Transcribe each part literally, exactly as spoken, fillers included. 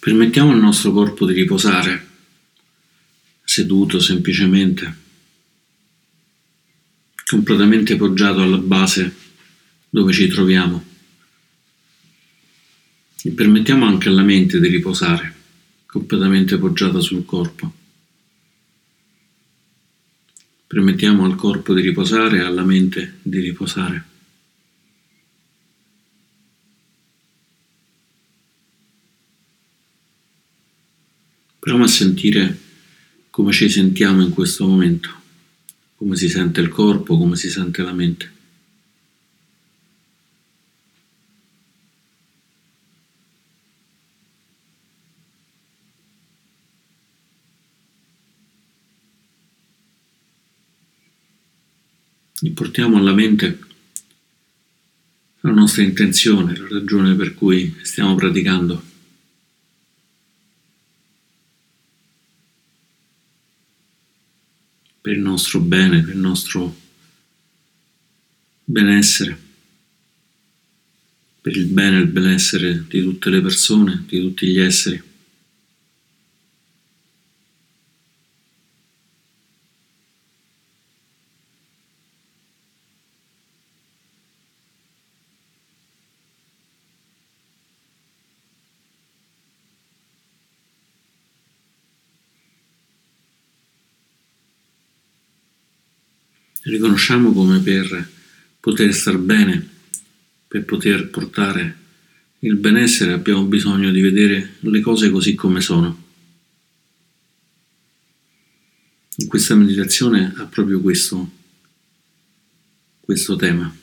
Permettiamo al nostro corpo di riposare, seduto semplicemente, completamente poggiato alla base dove ci troviamo. E permettiamo anche alla mente di riposare, completamente poggiata sul corpo. Permettiamo al corpo di riposare e alla mente di riposare. Proviamo a sentire come ci sentiamo in questo momento, come si sente il corpo, come si sente la mente. Portiamo alla mente la nostra intenzione, la ragione per cui stiamo praticando. Per il nostro bene, per il nostro benessere, per il bene e il benessere di tutte le persone, di tutti gli esseri. Riconosciamo come per poter star bene, per poter portare il benessere, abbiamo bisogno di vedere le cose così come sono. In questa meditazione ha proprio questo, questo tema.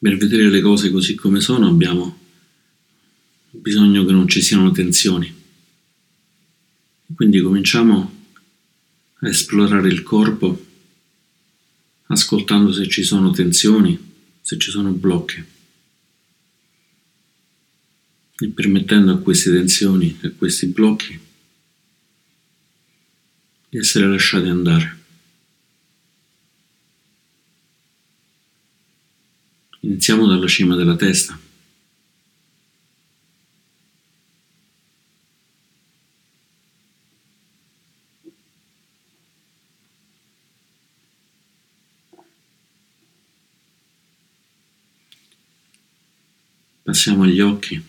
Per vedere le cose così come sono abbiamo bisogno che non ci siano tensioni. Quindi cominciamo a esplorare il corpo, ascoltando se ci sono tensioni, se ci sono blocchi, e permettendo a queste tensioni, a questi blocchi, di essere lasciati andare. Iniziamo dalla cima della testa. Passiamo agli occhi,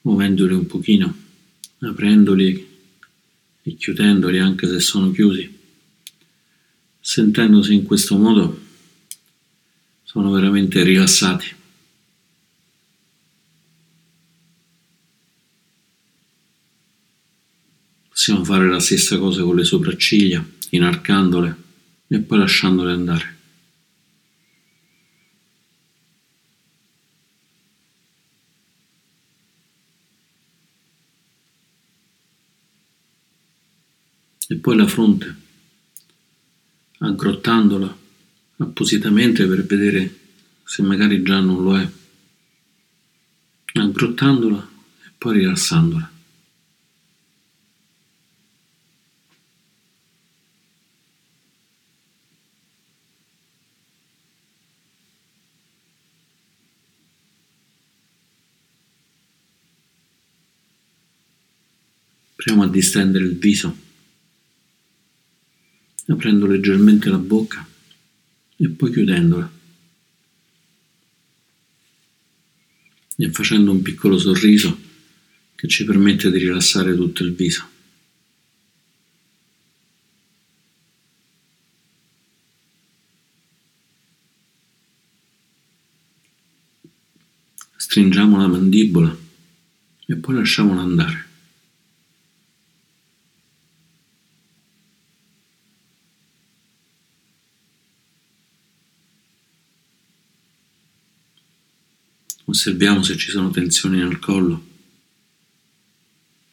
muovendoli un pochino, aprendoli e chiudendoli anche se sono chiusi, sentendosi in questo modo sono veramente rilassati. Possiamo fare la stessa cosa con le sopracciglia, inarcandole e poi lasciandole andare. E poi la fronte, aggrottandola appositamente per vedere se magari già non lo è, aggrottandola e poi rilassandola. Proviamo a distendere il viso, aprendo leggermente la bocca e poi chiudendola e facendo un piccolo sorriso che ci permette di rilassare tutto il viso. Stringiamo la mandibola e poi lasciamola andare. Osserviamo se ci sono tensioni nel collo,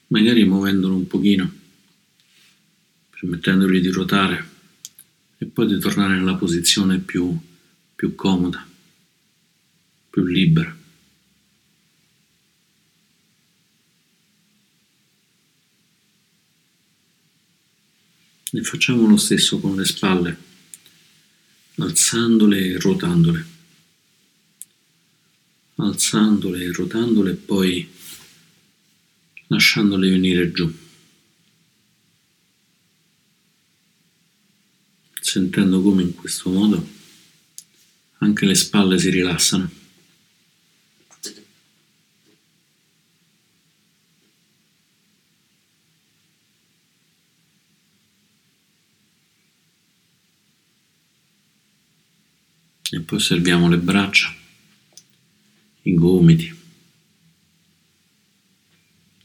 magari muovendolo un pochino, permettendogli di ruotare e poi di tornare nella posizione più, più comoda, più libera. E facciamo lo stesso con le spalle, alzandole e ruotandole, alzandole e ruotandole e poi lasciandole venire giù, sentendo come in questo modo anche le spalle si rilassano. E poi osserviamo le braccia, i gomiti,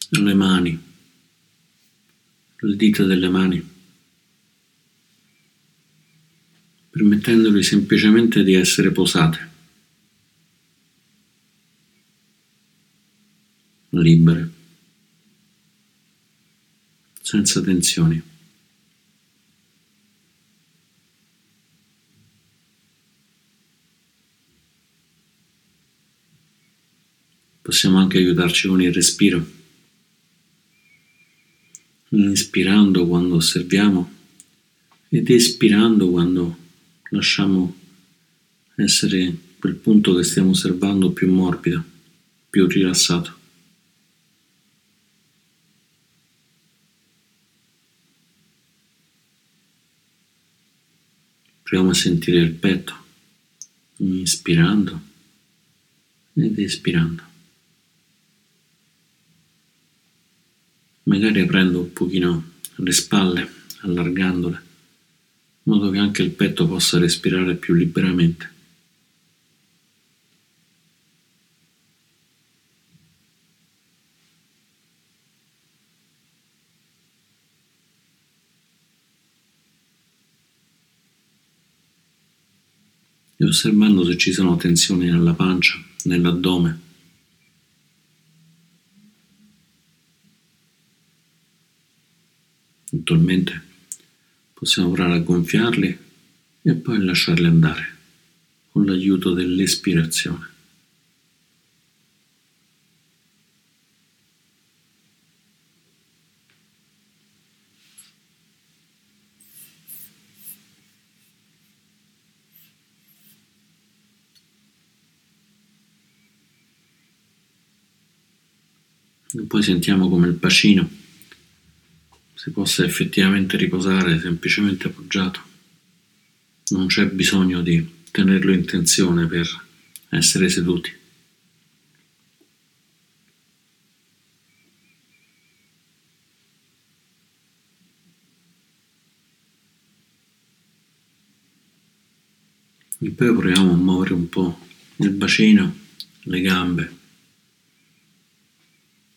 le mani, le dita delle mani, permettendole semplicemente di essere posate, libere, senza tensioni. Possiamo anche aiutarci con il respiro, inspirando quando osserviamo ed espirando quando lasciamo essere quel punto che stiamo osservando più morbido, più rilassato. Proviamo a sentire il petto, inspirando ed espirando. Magari aprendo un pochino le spalle, allargandole, in modo che anche il petto possa respirare più liberamente. E osservando se ci sono tensioni nella pancia, nell'addome, attualmente possiamo provare a gonfiarli e poi lasciarli andare con l'aiuto dell'espirazione. E poi sentiamo come il bacino si possa effettivamente riposare semplicemente appoggiato. Non c'è bisogno di tenerlo in tensione per essere seduti. E poi proviamo a muovere un po' il bacino, le gambe,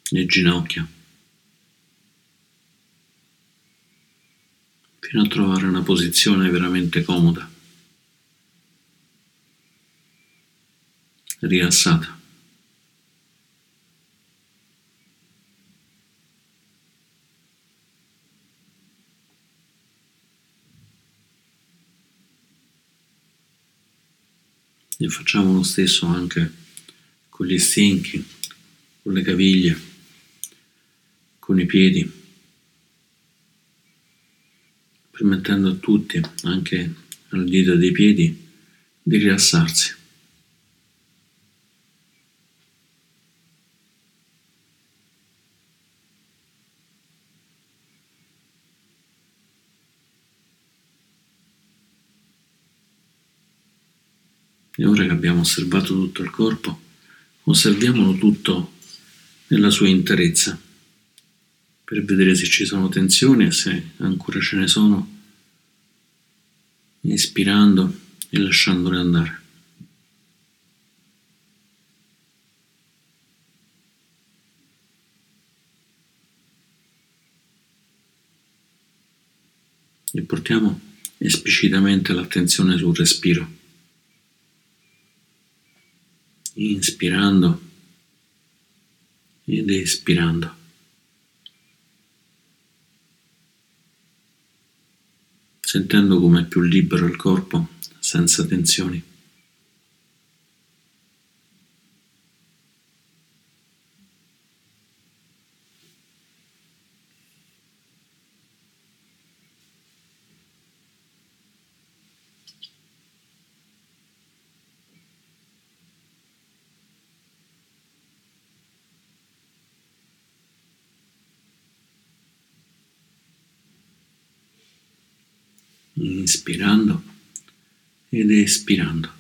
le ginocchia, fino a trovare una posizione veramente comoda, rilassata. E facciamo lo stesso anche con gli stinchi, con le caviglie, con i piedi, permettendo a tutti, anche alle dita dei piedi, di rilassarsi. E ora che abbiamo osservato tutto il corpo, osserviamolo tutto nella sua interezza, per vedere se ci sono tensioni e se ancora ce ne sono, inspirando e lasciandole andare. E portiamo esplicitamente l'attenzione sul respiro, inspirando ed espirando. Sentendo come è più libero il corpo, senza tensioni. inspirando ed espirando.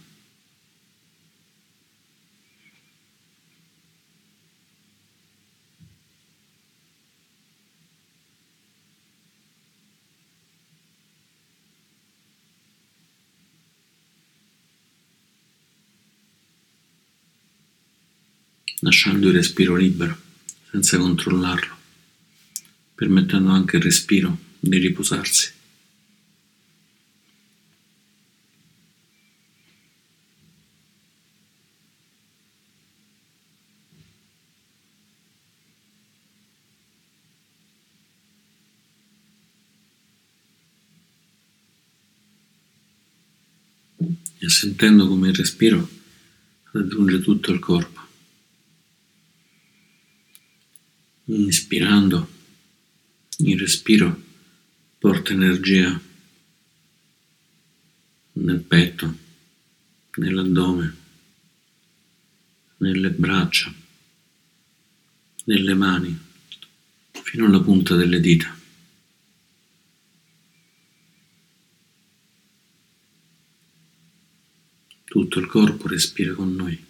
Lasciando il respiro libero, senza controllarlo, permettendo anche al respiro di riposarsi. E sentendo come il respiro raggiunge tutto il corpo. Inspirando, il respiro porta energia nel petto, nell'addome, nelle braccia, nelle mani, fino alla punta delle dita. Tutto il corpo respira con noi.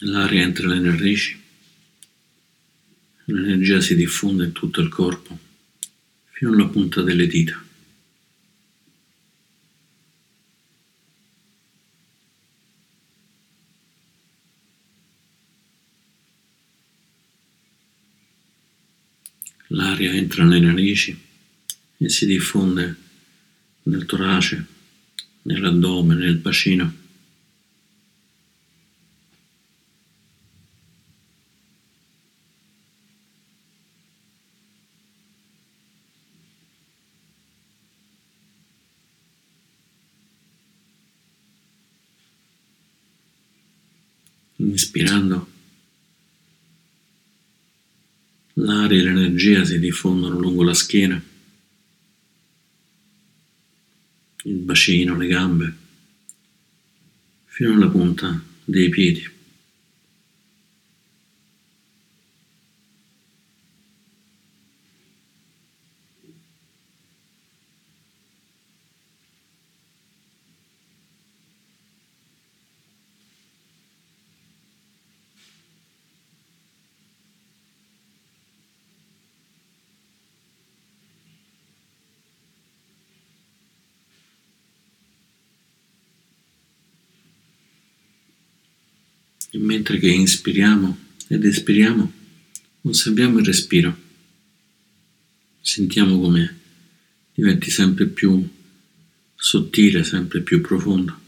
L'aria entra nelle narici, l'energia si diffonde in tutto il corpo, fino alla punta delle dita. L'aria entra nelle narici e si diffonde nel torace, nell'addome, nel bacino. Inspirando, l'aria e l'energia si diffondono lungo la schiena, il bacino, le gambe, fino alla punta dei piedi. E mentre che inspiriamo ed espiriamo, osserviamo il respiro. Sentiamo come diventi sempre più sottile, sempre più profondo.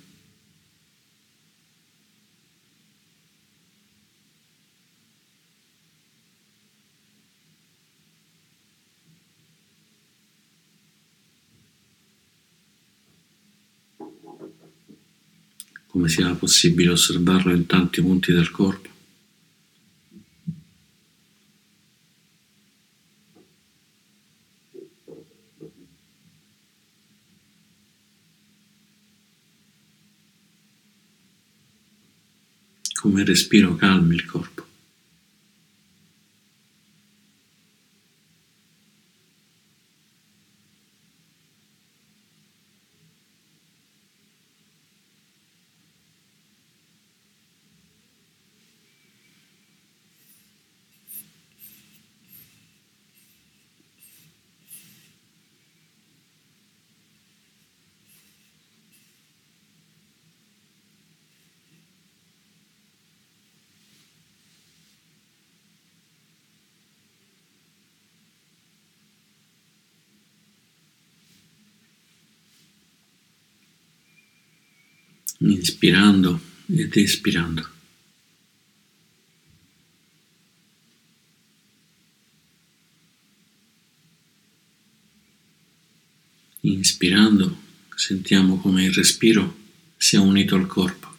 Come sia possibile osservarlo in tanti punti del corpo. Come il respiro calmi il corpo. Inspirando ed espirando. Inspirando, sentiamo come il respiro sia unito al corpo.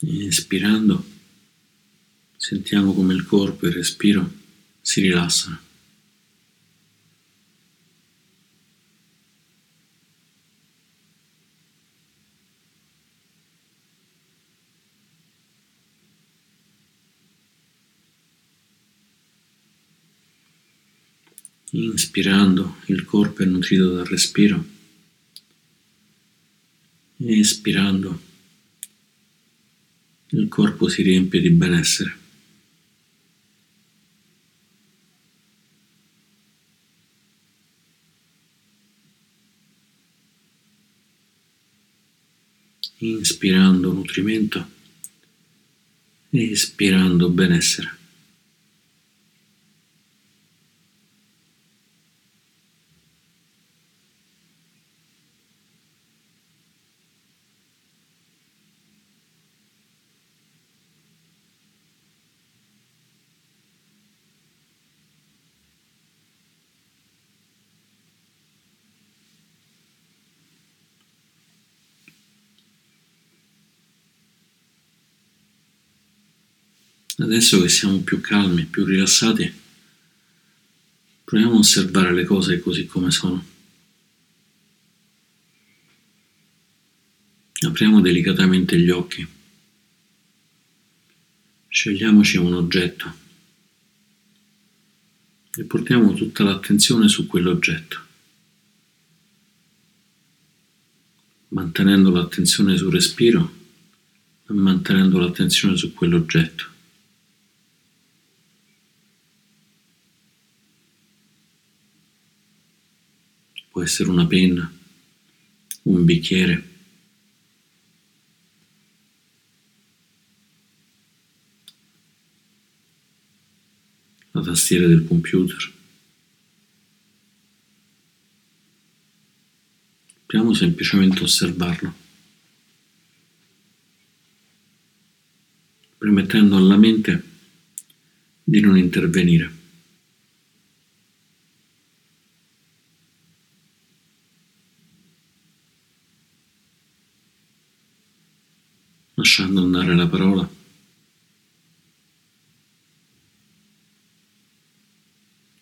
Inspirando, sentiamo come il corpo e il respiro si rilassano. Inspirando, il corpo è nutrito dal respiro. Espirando, il corpo si riempie di benessere. Inspirando nutrimento, espirando benessere. Adesso che siamo più calmi, più rilassati, proviamo a osservare le cose così come sono. Apriamo delicatamente gli occhi. Scegliamoci un oggetto e portiamo tutta l'attenzione su quell'oggetto, mantenendo l'attenzione sul respiro e mantenendo l'attenzione su quell'oggetto. Può essere una penna, un bicchiere, la tastiera del computer. Proviamo semplicemente a osservarlo, permettendo alla mente di non intervenire. Lasciando andare la parola,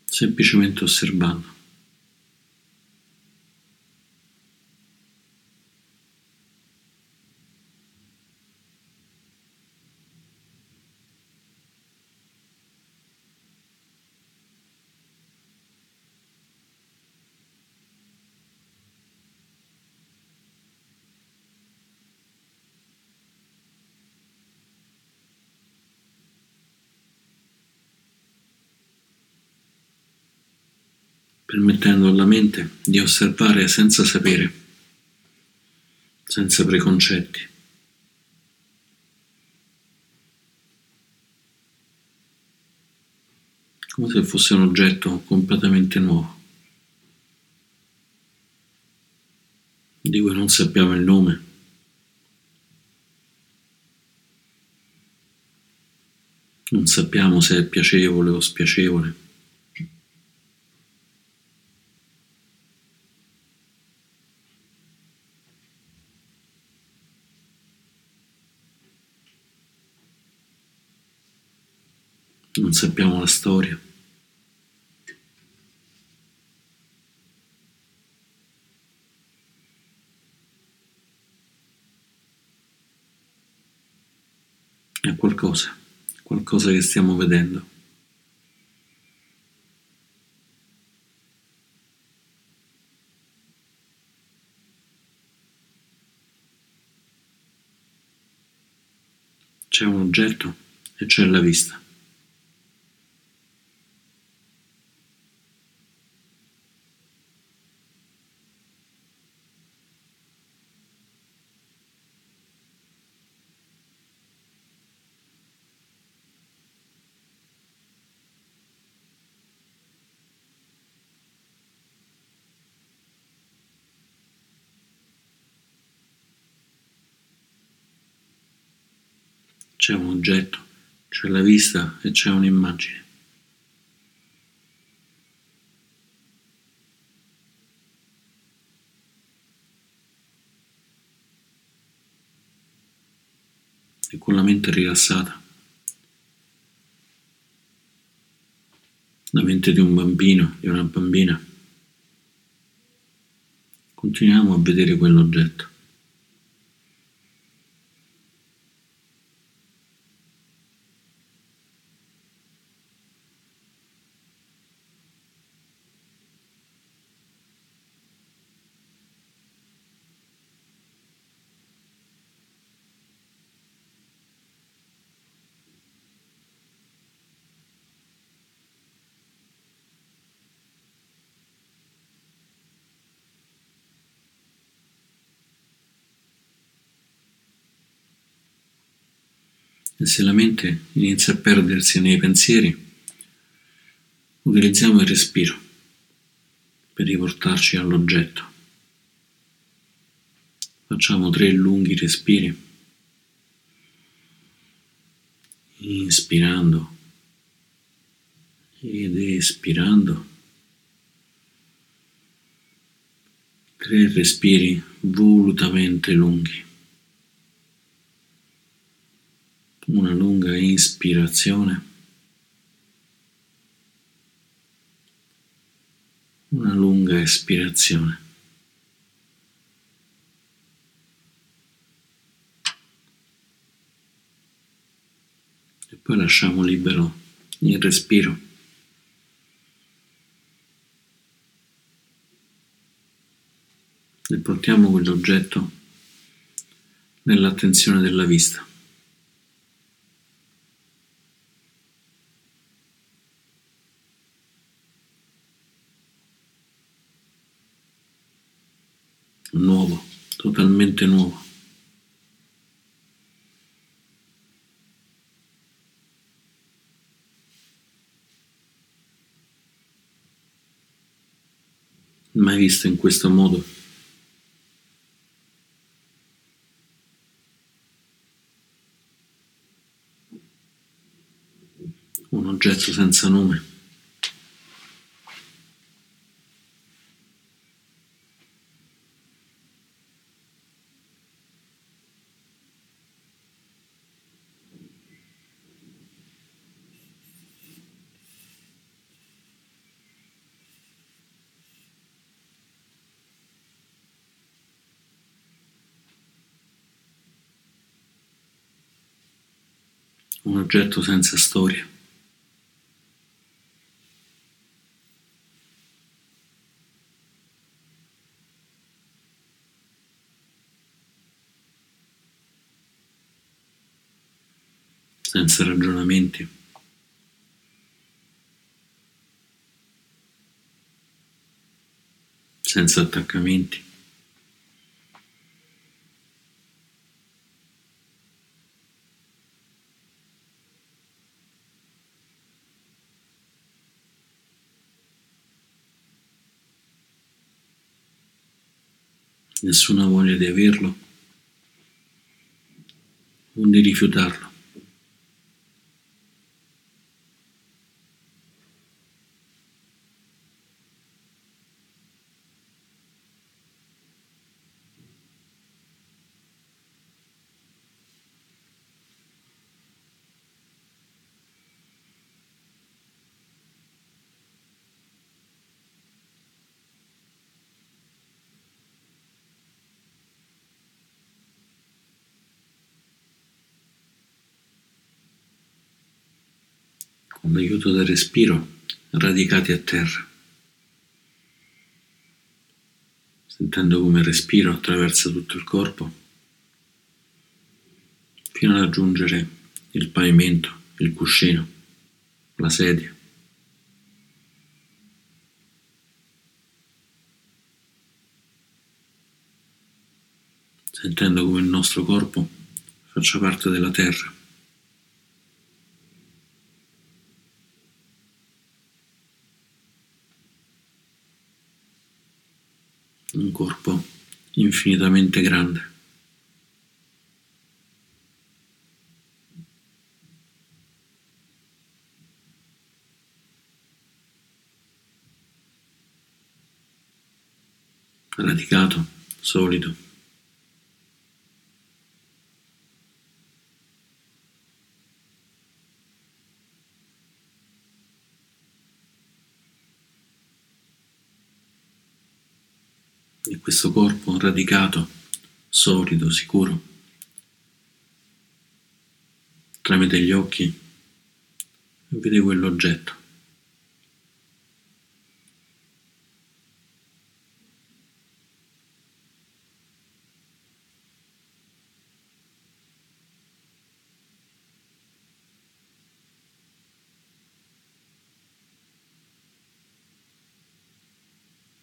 semplicemente osservando. Permettendo alla mente di osservare senza sapere, senza preconcetti. Come se fosse un oggetto completamente nuovo, di cui non sappiamo il nome. Non sappiamo se è piacevole o spiacevole. Non sappiamo la storia. È qualcosa, qualcosa che stiamo vedendo. C'è un oggetto e c'è la vista. C'è un oggetto, c'è la vista e c'è un'immagine. E con la mente rilassata la mente di un bambino, di una bambina. Continuiamo a vedere quell'oggetto. E se la mente inizia a perdersi nei pensieri, utilizziamo il respiro per riportarci all'oggetto. Facciamo tre lunghi respiri, inspirando ed espirando. Tre respiri volutamente lunghi. Una lunga inspirazione, una lunga espirazione. E poi lasciamo libero il respiro. E portiamo quell'oggetto nell'attenzione della vista. Nuovo, totalmente nuovo. Mai visto in questo modo. Un oggetto senza nome. Un oggetto senza storia. Senza ragionamenti. Senza attaccamenti. Nessuna voglia di averlo o di rifiutarlo. Con l'aiuto del respiro, radicati a terra, sentendo come il respiro attraversa tutto il corpo, fino a raggiungere il pavimento, il cuscino, la sedia. Sentendo come il nostro corpo faccia parte della terra. Un corpo infinitamente grande. Radicato, solido. di questo corpo radicato, solido, sicuro, tramite gli occhi vede quell'oggetto.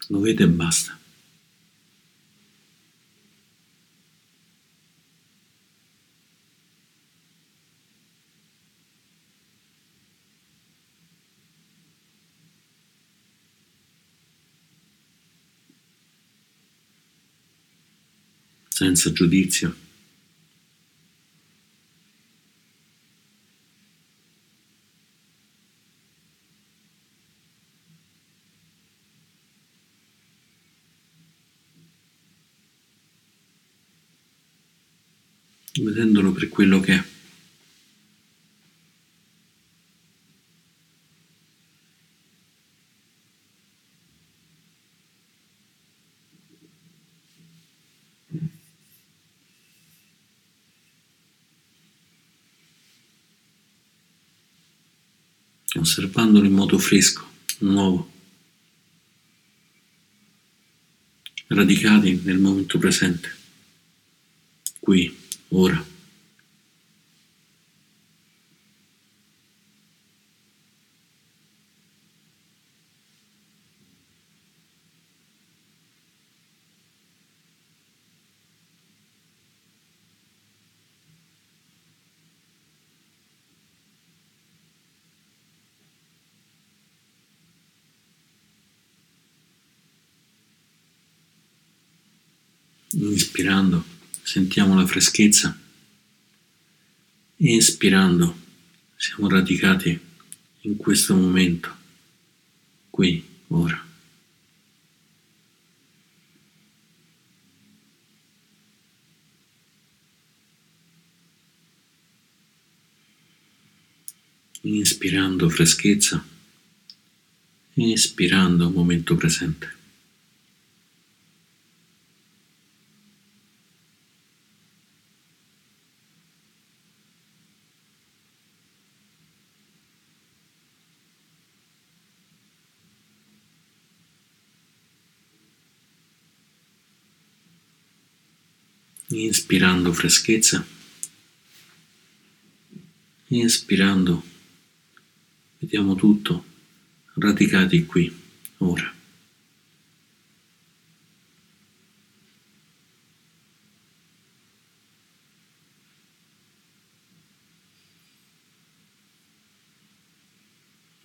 Lo vede e basta. Senza giudizio, vedendolo per quello che è. Osservandolo in modo fresco, nuovo, radicati nel momento presente, qui, ora. Inspirando sentiamo la freschezza, inspirando siamo radicati in questo momento, qui, ora. Inspirando freschezza, inspirando momento presente. Inspirando freschezza, inspirando, vediamo tutto radicati qui, ora.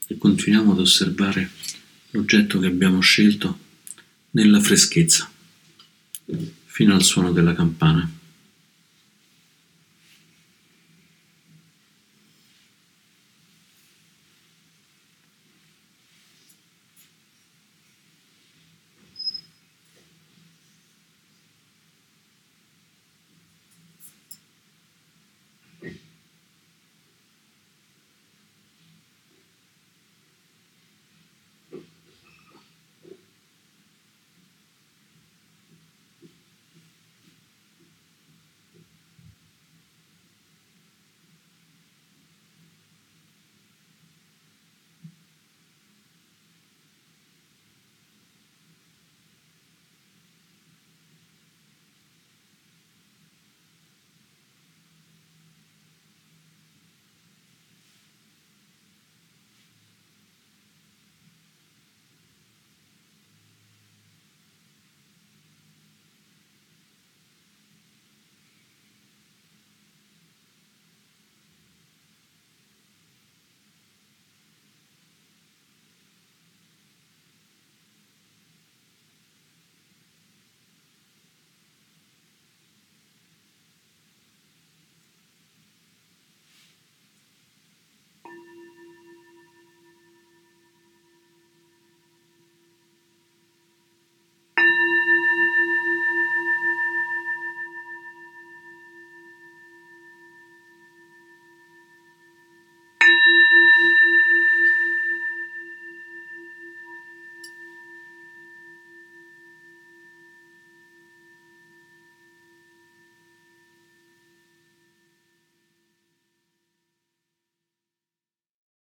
E continuiamo ad osservare l'oggetto che abbiamo scelto nella freschezza, fino al suono della campana.